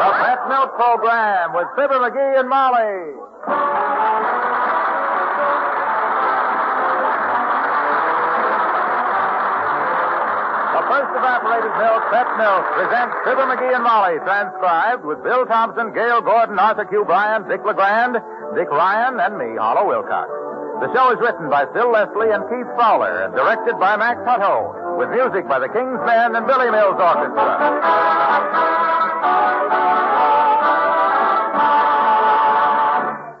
The Pet Milk Program with Fibber McGee and Molly. The first evaporated milk, Pet Milk, presents Fibber McGee and Molly, transcribed with Bill Thompson, Gale Gordon, Arthur Q. Bryan, Dick LeGrand, Dick Ryan, and me, Harlow Wilcox. The show is written by Phil Leslie and Keith Fowler and directed by Max Hutto, with music by the King's Band and Billy Mills Orchestra.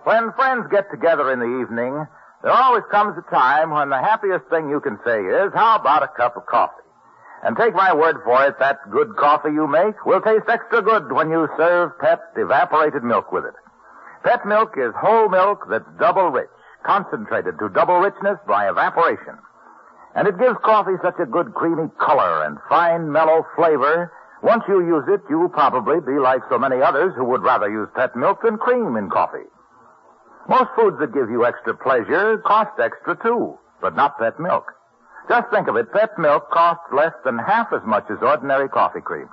When friends get together in the evening, there always comes a time when the happiest thing you can say is, how about a cup of coffee? And take my word for it, that good coffee you make will taste extra good when you serve Pet evaporated milk with it. Pet milk is whole milk that's double rich, concentrated to double richness by evaporation. And it gives coffee such a good creamy color and fine mellow flavor. Once you use it, you'll probably be like so many others who would rather use Pet milk than cream in coffee. Most foods that give you extra pleasure cost extra, too, but not Pet milk. Just think of it. Pet milk costs less than half as much as ordinary coffee cream.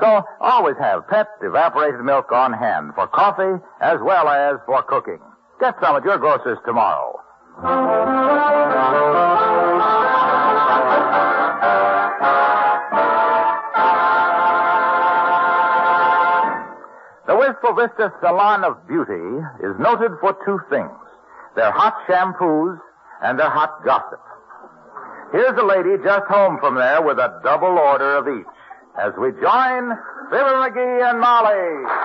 So always have Pet evaporated milk on hand for coffee as well as for cooking. Get some at your grocer's tomorrow. The wistful Vista Salon of Beauty is noted for two things, their hot shampoos and their hot gossip. Here's a lady just home from there with a double order of each, as we join Fibber McGee and Molly.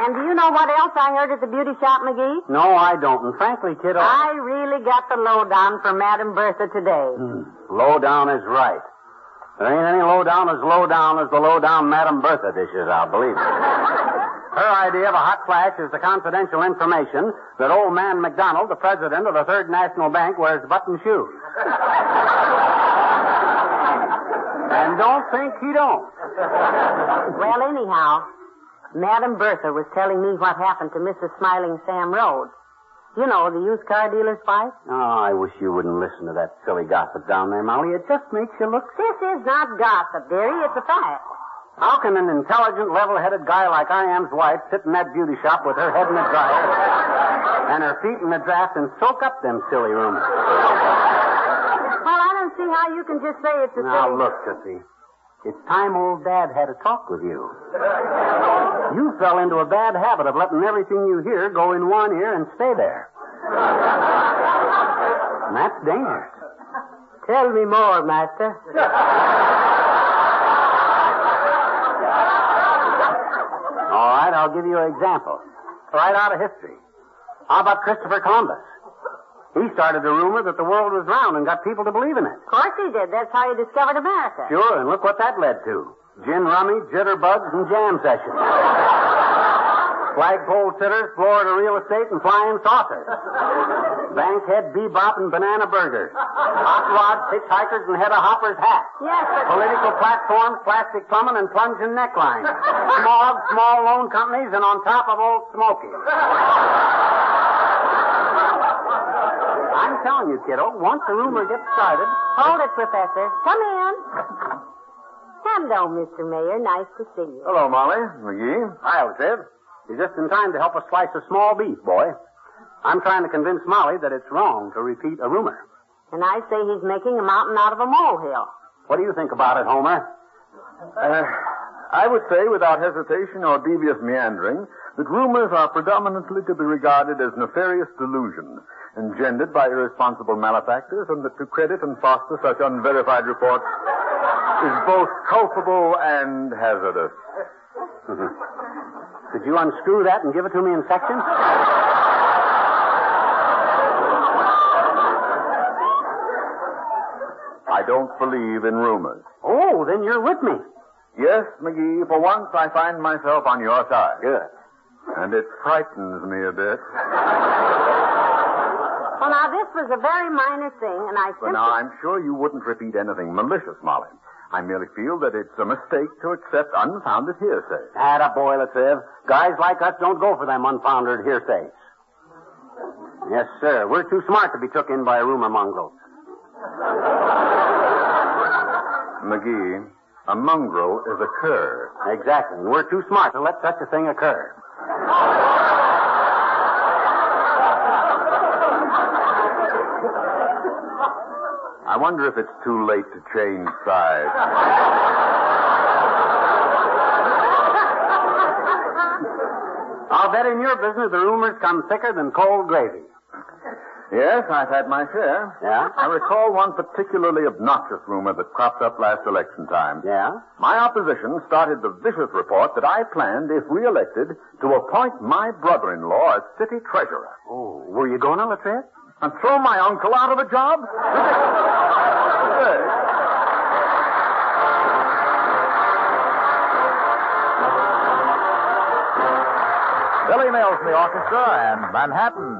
And do you know what else I heard at the beauty shop, McGee? No, I don't. And frankly, kiddo, I really got the lowdown for Madam Bertha today. Lowdown is right. There ain't any lowdown as lowdown as the lowdown Madam Bertha dishes out, believe me. Her idea of a hot flash is the confidential information that old man McDonald, the president of the Third National Bank, wears button shoes. And don't think he don't. Well, anyhow, Madam Bertha was telling me what happened to Mrs. Smiling Sam Rhodes. You know, the used car dealer's wife. Oh, I wish you wouldn't listen to that silly gossip down there, Molly. It just makes you look... This is not gossip, dearie. It's a fact. How can an intelligent, level-headed guy like I am's wife sit in that beauty shop with her head in the dryer and her feet in the draft and soak up them silly rumors? Well, I don't see how you can just say it's a... Now, look, Tootsie. It's time old Dad had a talk with you. You fell into a bad habit of letting everything you hear go in one ear and stay there. And that's dangerous. Tell me more, Master. All right, I'll give you an example. Right out of history. How about Christopher Columbus? He started a rumor that the world was round and got people to believe in it. Of course he did. That's how he discovered America. Sure, and look what that led to. Gin rummy, jitterbugs, and jam sessions. Flagpole sitters, Florida real estate, and flying saucers. Bankhead bebop and banana burgers. Hot rods, hitchhikers, and head of hopper's hat. Yes, but... Political platforms, plastic plumbing, and plunging necklines. Smog, small loan companies, and on top of old Smoky. I'm telling you, kiddo, once the rumor gets started... Hold it, Professor. Come in. Hello, Mr. Mayor. Nice to see you. Hello, Molly. McGee. Hi, Sid. You're just in time to help us slice a small beef, boy. I'm trying to convince Molly that it's wrong to repeat a rumor. And I say he's making a mountain out of a molehill. What do you think about it, Homer? I would say without hesitation or devious meandering that rumors are predominantly to be regarded as nefarious delusions engendered by irresponsible malefactors, and that to credit and foster such unverified reports is both culpable and hazardous. Mm-hmm. Could you unscrew that and give it to me in sections? I don't believe in rumors. Oh, then you're with me. Yes, McGee, for once I find myself on your side. Good. And it frightens me a bit. Well, now, this was a very minor thing, and I simply... Well, now, I'm sure you wouldn't repeat anything malicious, Molly. I merely feel that it's a mistake to accept unfounded hearsay. Attaboy, Latif. Guys like us don't go for them unfounded hearsays. Yes, sir. We're too smart to be took in by rumor mongrels. McGee, a mongrel is a cur. Exactly. And we're too smart to let such a thing occur. I wonder if it's too late to change sides. I'll bet in your business the rumors come thicker than cold gravy. Yes, I've had my share. Yeah? I recall one particularly obnoxious rumor that cropped up last election time. Yeah? My opposition started the vicious report that I planned, if re-elected, to appoint my brother-in-law as city treasurer. Oh, were you going to, Latrell? And throw my uncle out of a job? Billy Mills and the orchestra and Manhattan.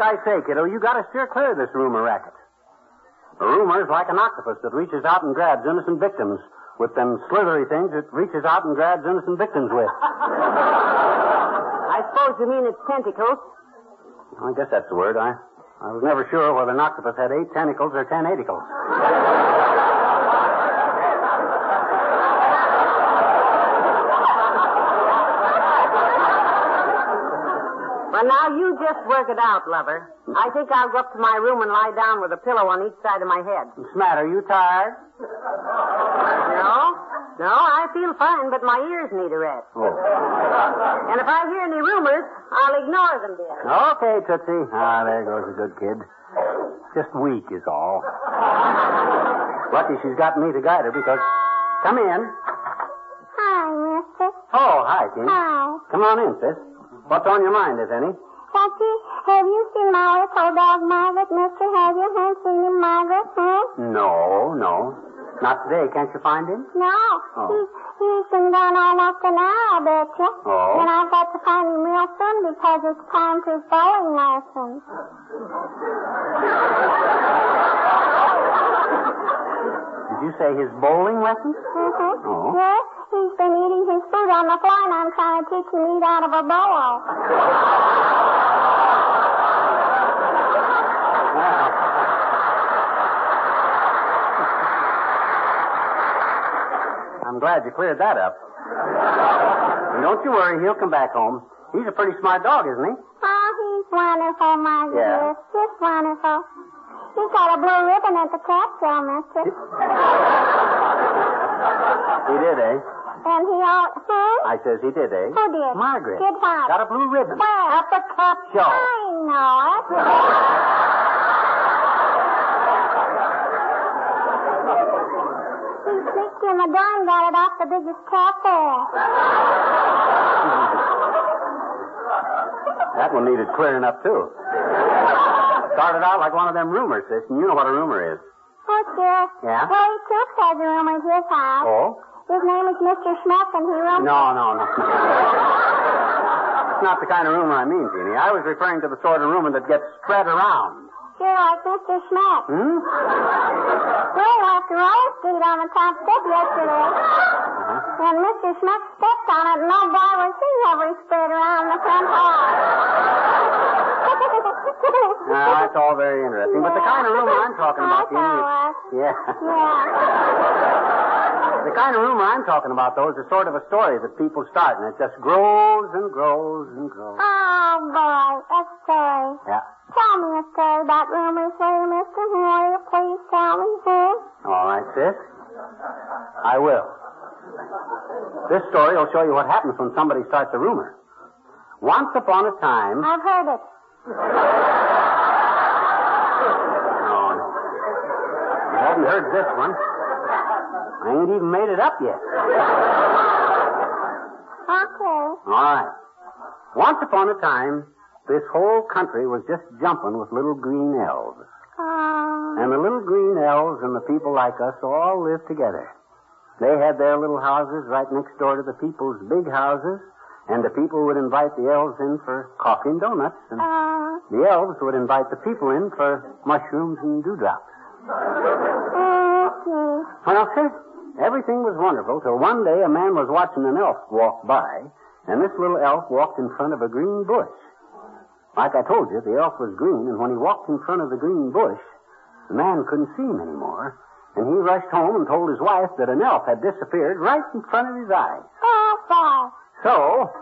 I say, kiddo, you gotta steer clear of this rumor racket. A rumor is like an octopus that reaches out and grabs innocent victims with them slithery things it reaches out and grabs innocent victims with. I suppose you mean its tentacles. I guess that's the word. I was never sure whether an octopus had 8 tentacles or 10 aticles. Now you just work it out, lover. I think I'll go up to my room and lie down with a pillow on each side of my head. What's the matter? Are you tired? No, I feel fine, but my ears need a rest. Oh. And if I hear any rumors, I'll ignore them, dear. Okay, Tootsie. Ah, there goes a good kid. Just weak is all. Lucky she's got me to guide her because... Come in. Hi, mister. Oh, hi, King. Hi. Come on in, sis. What's on your mind, if any? Patsy, have you seen my little dog, Margaret? Mister, have you seen Margaret, huh? No. Not today. Can't you find him? No. Oh. He's been gone all afternoon, I bet you. Oh. And I've got to find him real soon because it's time for his bowling lessons. Did you say his bowling lessons? Mm-hmm. Oh. Yes. He's been eating his food on the floor, and I'm trying to teach him to eat out of a bowl. I'm glad you cleared that up. And don't you worry, he'll come back home. He's a pretty smart dog, isn't he? Oh, he's wonderful, my dear. Just wonderful. He's got a blue ribbon at the cat show, mister. He did, eh? And he who? I says he did, eh? Who did? Margaret. Did what? Got a blue ribbon. Where? At the cat show. I know it. And the darn got it off the biggest cat there. That one needed clearing up, too. Started out like one of them rumors, sis, and you know what a rumor is. Oh, sure. Yeah? Well, he too has a rumor at his house. Oh? His name is Mr. Schmuck, and he rumors... No. That's not the kind of rumor I mean, Jeannie. I was referring to the sort of rumor that gets spread around. You're like Mr. Schmack. Hmm? Well, after Rose Street on the top step yesterday, and Mr. Schmack stepped on it, and no boy was he ever spread around the front hall. Well, that's all very interesting. Yeah. But the kind of rumor I'm talking about... The kind of rumor I'm talking about, though, is the sort of a story that people start, and it just grows and grows and grows. Oh, boy, a story. Yeah. Tell me a story about rumors, will you, mister? Will you please tell me, sir? All right, sis. I will. This story will show you what happens when somebody starts a rumor. Once upon a time... I've heard it. No. You haven't heard this one. I ain't even made it up yet. Okay. All right. Once upon a time, this whole country was just jumping with little green elves. And the little green elves and the people like us all lived together. They had their little houses right next door to the people's big houses, and the people would invite the elves in for coffee and donuts, and the elves would invite the people in for mushrooms and dewdrops. Well, sir, everything was wonderful till one day a man was watching an elf walk by, and this little elf walked in front of a green bush. Like I told you, the elf was green, and when he walked in front of the green bush, the man couldn't see him anymore, and he rushed home and told his wife that an elf had disappeared right in front of his eyes. Oh, boy. So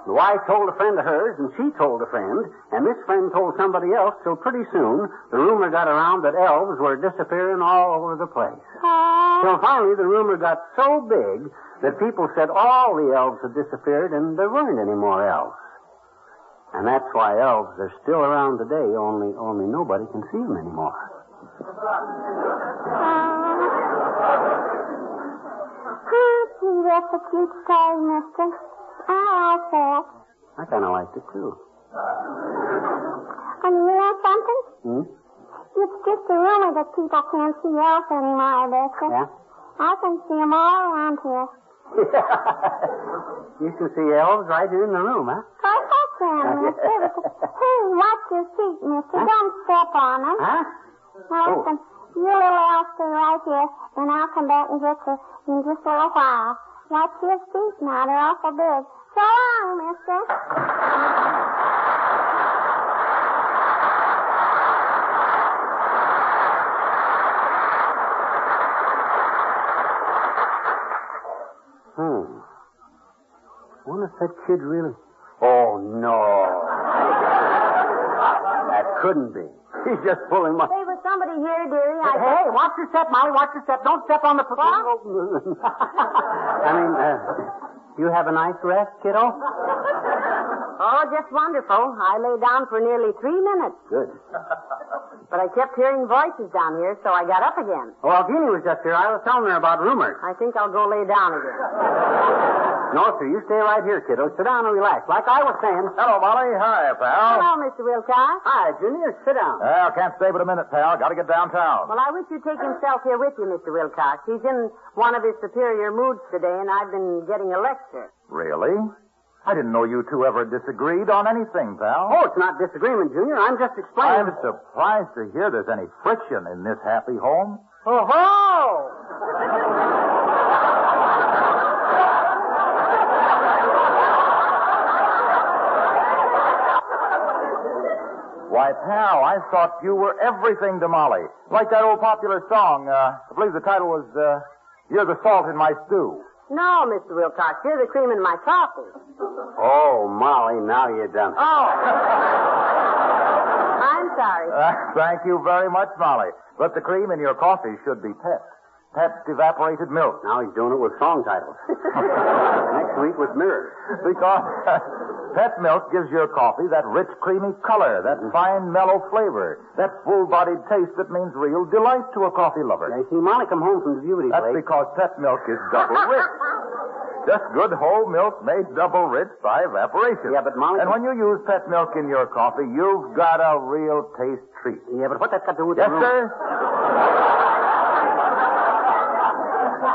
the wife told a friend of hers, and she told a friend, and this friend told somebody else, so pretty soon the rumor got around that elves were disappearing all over the place. So finally the rumor got so big that people said all the elves had disappeared and there weren't any more elves. And that's why elves are still around today, only nobody can see them anymore. That's a cute story, mister. I like that. I kind of liked it, too. And you know something? Hmm? It's just a rumor that people can't see elves anymore, Victor. Yeah? I can see them all around here. You can see elves right here in the room, huh? Of course I can, mister. Hey, watch your feet, mister. Huh? Don't step on them. Huh? Now, listen, you little elf stay right here, and I'll come back and get you in just a little while. Watch your feet now. They're awful big. So long, mister. Wonder if that kid really... Oh, no. That couldn't be. He's just pulling my... There was somebody here, dearie. Hey, watch your step, Molly. Watch your step. Don't step on the... I mean, you have a nice rest, kiddo? Oh, just wonderful. I lay down for nearly 3 minutes. Good. But I kept hearing voices down here, so I got up again. Well, Jeannie was just here. I was telling her about rumors. I think I'll go lay down again. No, sir. You stay right here, kiddo. Sit down and relax. Like I was saying. Hello, Molly. Hi, pal. Hello, Mr. Wilcox. Hi, Junior. Sit down. Well, can't stay but a minute, pal. Got to get downtown. Well, I wish you'd take himself here with you, Mr. Wilcox. He's in one of his superior moods today, and I've been getting a lecture. Really? I didn't know you two ever disagreed on anything, pal. Oh, it's not disagreement, Junior. I'm just explaining. I'm surprised to hear there's any friction in this happy home. Oh, ho! Why, pal, I thought you were everything to Molly. Like that old popular song, I believe the title was, You're the Salt in My Stew. No, Mr. Wilcox, you're the cream in my coffee. Oh, Molly, now you're done. Oh. I'm sorry. Thank you very much, Molly. But the cream in your coffee should be Pet. Pet evaporated milk. Now he's doing it with song titles. Next week with mirrors. Because Pet Milk gives your coffee that rich, creamy color, that fine, mellow flavor, that full-bodied taste that means real delight to a coffee lover. Now, you see, Molly come home from the beauty place. That's because Pet Milk is double rich. Just good whole milk made double rich by evaporation. Yeah, but Molly... And when you use Pet Milk in your coffee, you've got a real taste treat. Yeah, but what that's got to do with the room? Yes, sir?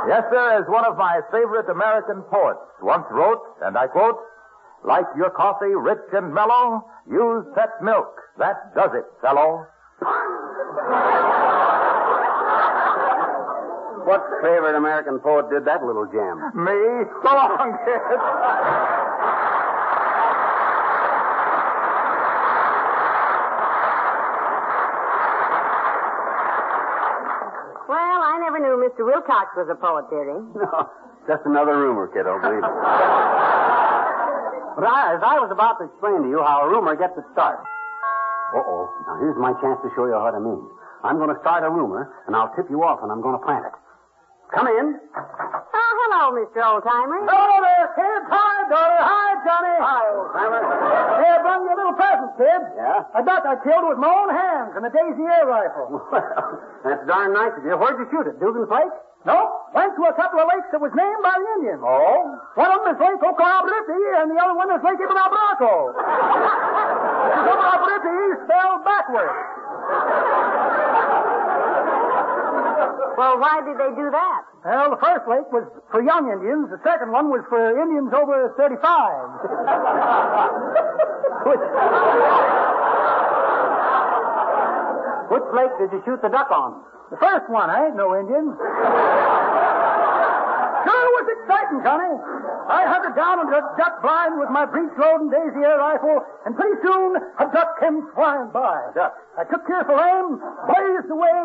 Yes, sir, as one of my favorite American poets once wrote, and I quote, "Like your coffee, rich and mellow, use Pet Milk. That does it, fellow." What favorite American poet did that little jam? Me? So long, kid. Mr. Wilcox was a poet, did he? No, just another rumor, kiddo, believe it. But as I was about to explain to you how a rumor gets its start. Uh-oh. Now, here's my chance to show you what I mean. I'm going to start a rumor, and I'll tip you off when I'm going to plant it. Come in. Oh, hello, Mr. Oldtimer. Hello there, kids. Hi, daughter. Hi, Johnny. Hi, Oldtimer. Hey, I brought you a little present, kid. Yeah? A duck I killed with my own hands and a Daisy air rifle. That's darn nice of you. Where'd you shoot it? Dugan Lake? Nope. Went to a couple of lakes that was named by the Indians. Oh? One of them is Lake Ocoblipi, and the other one is Lake Ibnabarco. Ocoblipi spelled backwards. Well, why did they do that? Well, the first lake was for young Indians. The second one was for Indians over 35. Which lake did you shoot the duck on? The first one. I ain't no Indian. Sure was exciting, Connie. I hunted down a duck blind with my breech-loading Daisy air rifle, and pretty soon a duck came flying by. Duck. I took careful aim, blazed away,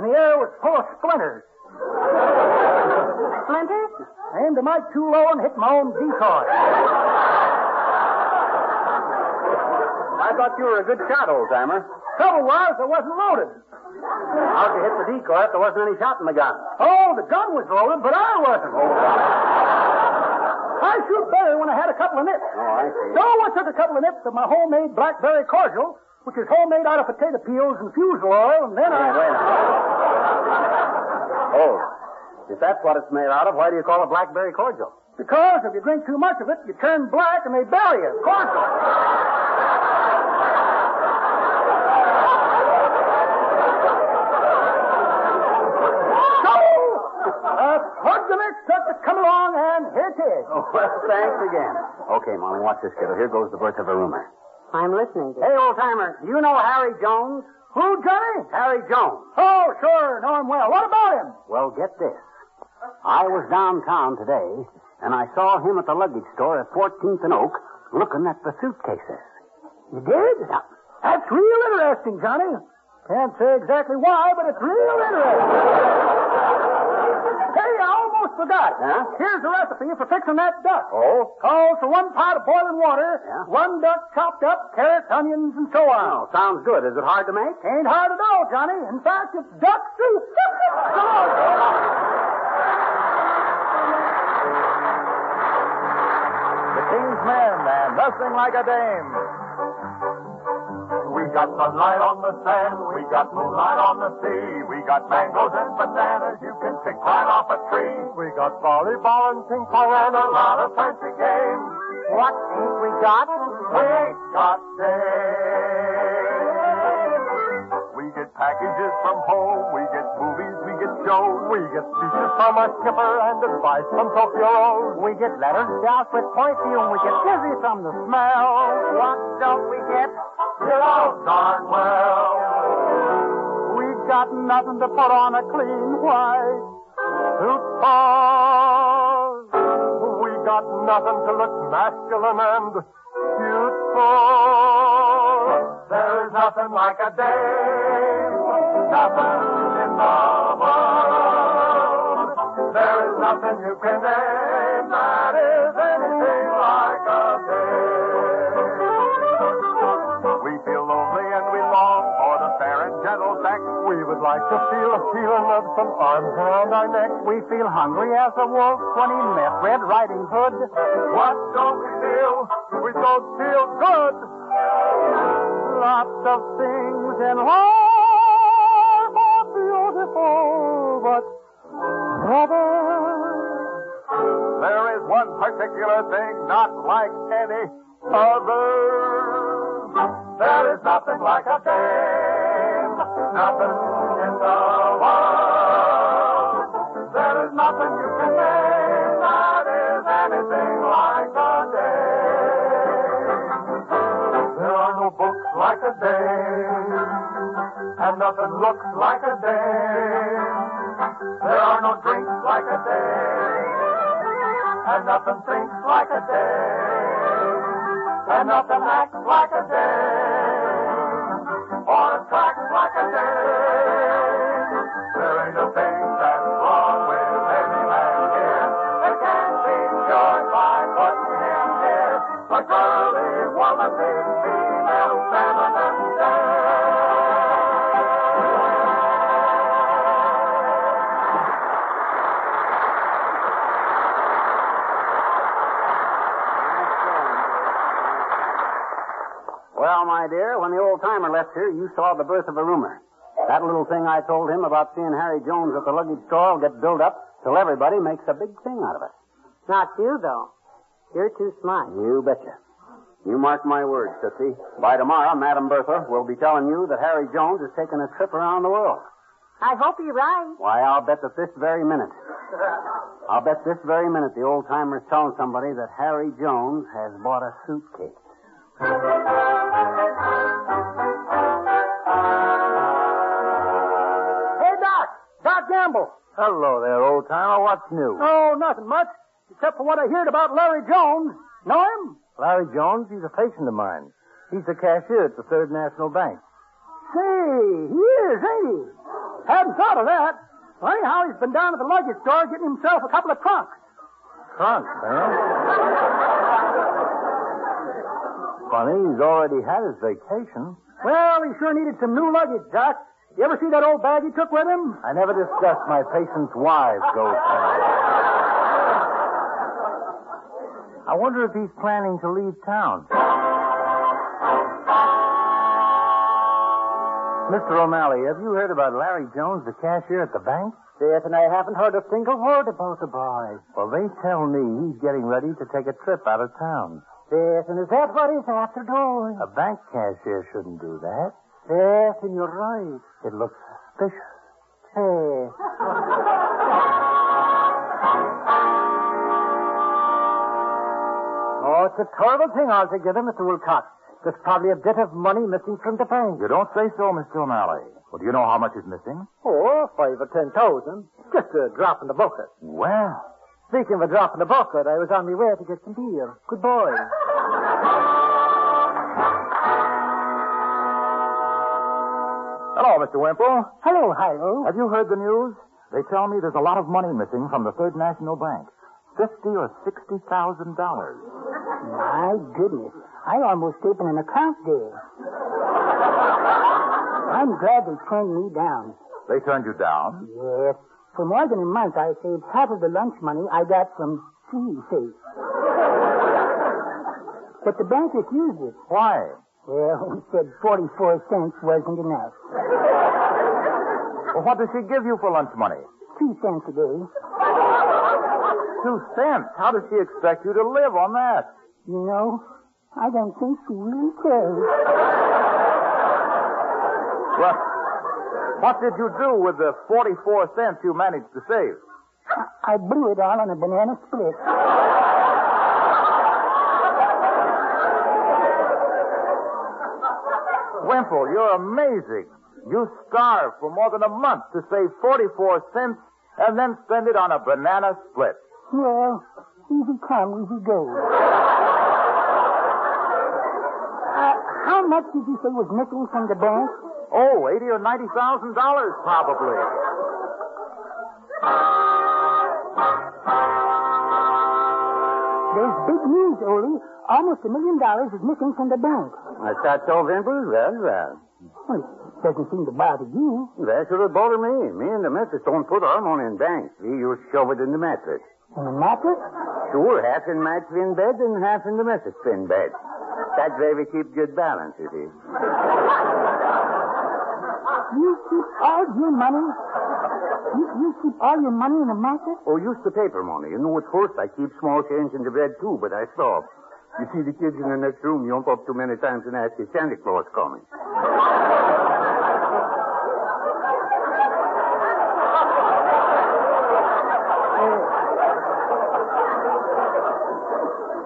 and the air was full of splinters. Splinters? Aimed a mite too low and hit my own decoy. I thought you were a good shot, old-timer. Trouble was, it wasn't loaded. How'd you hit the decoy if there wasn't any shot in the gun? Oh, the gun was loaded, but I wasn't. Oh, I shoot better when I had a couple of nips. Oh, I see. So I took a couple of nips of my homemade blackberry cordial, which is homemade out of potato peels and fusel oil, and then Oh, if that's what it's made out of, why do you call it blackberry cordial? Because if you drink too much of it, you turn black and they bury you. Cordial. Come along, and here it is. Oh, well, thanks again. Okay, Molly, watch this, kiddo. Here goes the birth of a rumor. I'm listening to you. Hey, old-timer, do you know Harry Jones? Who, Johnny? Harry Jones. Oh, sure, know him well. What about him? Well, get this. I was downtown today, and I saw him at the luggage store at 14th and Oak looking at the suitcases. You did? Yeah. That's real interesting, Johnny. Can't say exactly why, but it's real interesting. Forgot. Huh? Here's the recipe for fixing that duck. Oh? Calls for 1 pot of boiling water, one duck chopped up, carrots, onions, and so on. Oh, sounds good. Is it hard to make? Ain't hard at all, Johnny. In fact, it's duck soup. Come on, the King's Man, man. Nothing like a dame. We got sunlight on the sand. We got moonlight on the sea. We We got mangoes and bananas you can pick right off a tree. We got volleyball and ping pong and a lot of fancy games. What ain't we got? We got days. We get packages from home. We get movies. We get shows. We get speeches from our skipper and advice from Tokyo. We get letters out with point of view. We get dizzy from the smell. What don't we get? Pillows darn well. We got nothing to put on a clean white suit. We got nothing to look masculine and cute for. There's nothing like a day. Nothing in the world. There is nothing you can name that is anything like a day. We feel lonely and we long for the fair and gentle sex. We would like to feel a feeling of some arms around our neck. We feel hungry as a wolf when he met Red Riding Hood. What don't we feel? We don't feel good. Lots of things in life are beautiful, but brother, there is one particular thing not like any other. There is nothing like a game, nothing in the world. There is nothing you can name that is anything like a game. There are no books like a game, and nothing looks like a game. There are no drinks like a game, and nothing thinks like a game. And nothing acts like a day, or attracts like a day. There ain't a thing that's wrong with any man here that can't be cured by putting him here. The girly woman is female feminine Well, my dear, when the old-timer left here, you saw the birth of a rumor. That little thing I told him about seeing Harry Jones at the luggage store will get built up till everybody makes a big thing out of it. Not you, though. You're too smart. You betcha. You mark my words, Tootsie. By tomorrow, Madam Bertha will be telling you that Harry Jones is taking a trip around the world. I hope you're right. Why, I'll bet that this very minute. I'll bet this very minute the old-timer's telling somebody that Harry Jones has bought a suitcase. Hey, Doc Gamble. Hello there, old timer. What's new? Oh, nothing much, except for what I heard about Larry Jones. Know him? Larry Jones? He's a patient of mine. He's the cashier at the Third National Bank. Say, he is, ain't he? Hadn't thought of that. Well, anyhow, he's been down at the luggage store getting himself a couple of trunks. Trunks, huh? Funny, he's already had his vacation. Well, he sure needed some new luggage, Doc. You ever see that old bag he took with him? I never discussed my patient's wives, those things. I wonder if he's planning to leave town. Mr. O'Malley, have you heard about Larry Jones, the cashier at the bank? Yes, and I haven't heard a single word about the boy. Well, they tell me he's getting ready to take a trip out of town. Yes, and is that what he's after doing? A bank cashier shouldn't do that. Yes, and you're right. It looks suspicious. Hey. Oh, it's a terrible thing altogether, Mr. Wilcox. There's probably a bit of money missing from the bank. You don't say so, Mr. O'Malley. Well, do you know how much is missing? Oh, 5 or 10,000. Just a drop in the bucket. Well. Speaking of a drop in the bucket, I was on my way to get some beer. Good boy. Hello, Mr. Wimple. Hello, Harlow. Have you heard the news? They tell me there's a lot of money missing from the Third National Bank. $50,000 or $60,000. My goodness. I almost taken an account there. I'm glad they turned me down. They turned you down? Yes. For more than a month, I saved half of the lunch money I got from Cheesecake. But the bank refused it. Why? Well, he said 44 cents wasn't enough. Well, what does she give you for lunch money? 2 cents a day. 2 cents? How does she expect you to live on that? You know, I don't think she really cares. Well, what did you do with the 44 cents you managed to save? I blew it all on a banana split. Wimple, you're amazing. You starve for more than a month to save 44 cents and then spend it on a banana split. Well, easy come, easy go. How much did you say was missing from the bank? Oh, $80,000 or $90,000 probably. There's big news, Ole. Almost $1 million is missing from the bank. I thought so, Wimple. Well. Well, it doesn't seem to bother you. That should have bothered me. Me and the mattress don't put our money in banks. We used to shove it in the mattress. In the mattress? Sure, half in mattress in bed and half in the mattress in bed. That way we keep good balance, you see. You keep all your money? You keep all your money in a mattress? Oh, used to paper money. You know, at first I keep small change in the bed, too, but I stopped. You see, the kids in the next room jump up too many times and ask if Santa Claus is coming.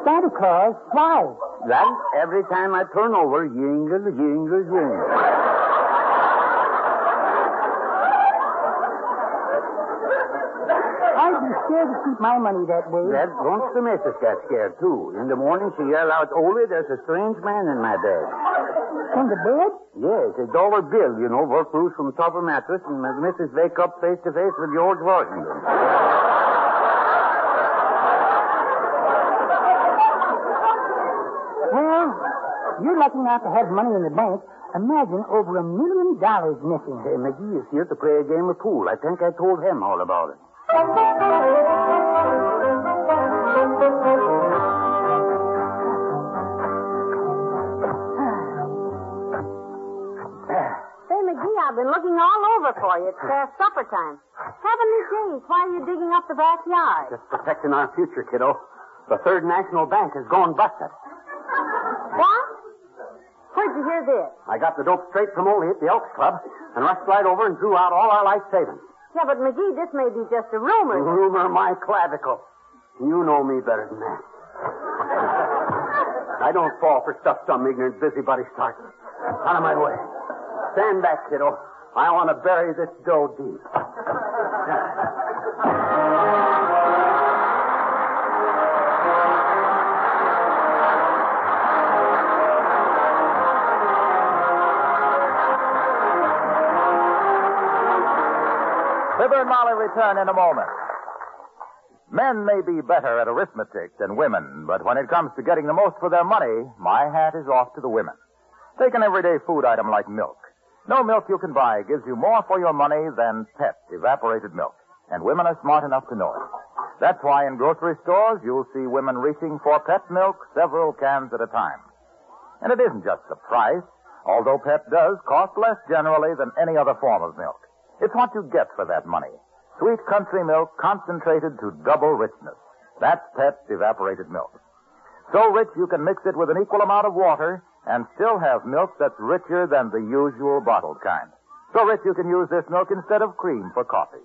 Santa Claus? Why? Well, every time I turn over, jingle, jingle, jingle. I'd be scared to keep my money that way. That once the missus got scared, too. In the morning, she yelled out, "Ole, there's a strange man in my bed." In the bed? Yes, $1 bill, you know, worked loose from the top of the mattress, and the missus wake up face to face with George Washington. You're lucky not to have money in the bank. Imagine over $1 million missing. Hey, McGee is here to play a game of pool. I think I told him all about it. Say, McGee, I've been looking all over for you. It's supper time. Heavenly days, why are you digging up the backyard? Just protecting our future, kiddo. The Third National Bank has gone busted. Where'd you hear this? I got the dope straight from Ole at the Elks Club and rushed right over and drew out all our life savings. Yeah, but McGee, this may be just a rumor. Rumor my clavicle. You know me better than that. I don't fall for stuff some ignorant busybody starts. Out of my way. Stand back, kiddo. I want to bury this dough deep. Fibber and Molly return in a moment. Men may be better at arithmetic than women, but when it comes to getting the most for their money, my hat is off to the women. Take an everyday food item like milk. No milk you can buy gives you more for your money than Pet evaporated milk, and women are smart enough to know it. That's why in grocery stores you'll see women reaching for Pet milk several cans at a time. And it isn't just the price, although Pet does cost less generally than any other form of milk. It's what you get for that money. Sweet country milk concentrated to double richness. That's Pet evaporated milk. So rich you can mix it with an equal amount of water and still have milk that's richer than the usual bottled kind. So rich you can use this milk instead of cream for coffee.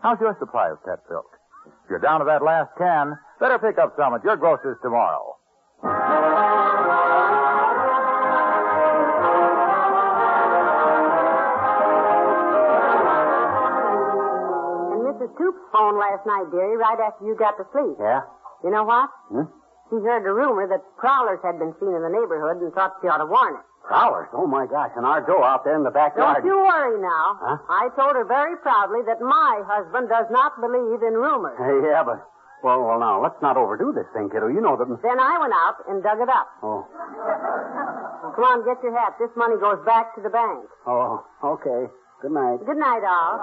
How's your supply of Pet milk? If you're down to that last can, better pick up some at your grocer's tomorrow. Toop's phone last night, dearie, right after you got to sleep. Yeah? You know what? Hmm? He heard a rumor that prowlers had been seen in the neighborhood and thought she ought to warn us. Prowlers? Oh, my gosh. And our dough out there in the backyard. Don't you worry now. Huh? I told her very proudly that my husband does not believe in rumors. Yeah, but... Well, now, let's not overdo this thing, kiddo. You know that... Then I went out and dug it up. Oh. Come on, get your hat. This money goes back to the bank. Oh, okay. Good night. Good night, all.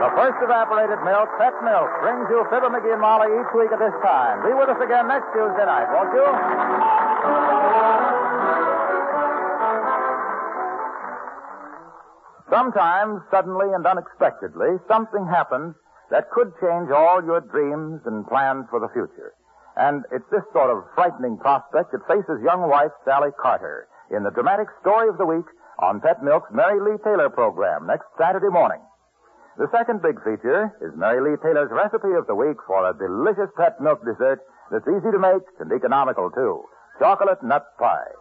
The The first evaporated milk, Pet Milk, brings you Fibber McGee and Molly each week at this time. Be with us again next Tuesday night, won't you? Sometimes, suddenly and unexpectedly, something happens that could change all your dreams and plans for the future. And it's this sort of frightening prospect that faces young wife Sally Carter in the dramatic story of the week on Pet Milk's Mary Lee Taylor program next Saturday morning. The second big feature is Mary Lee Taylor's recipe of the week for a delicious pet milk dessert that's easy to make and economical, too. Chocolate nut pie.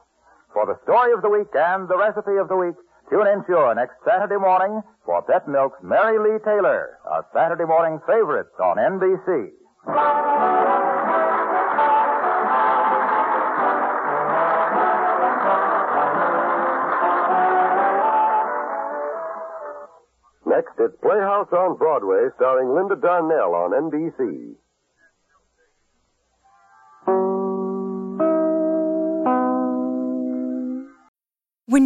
For the story of the week and the recipe of the week, tune in sure next Saturday morning for Pet Milk's Mary Lee Taylor, a Saturday morning favorite on NBC. Next, it's Playhouse on Broadway, starring Linda Darnell on NBC. When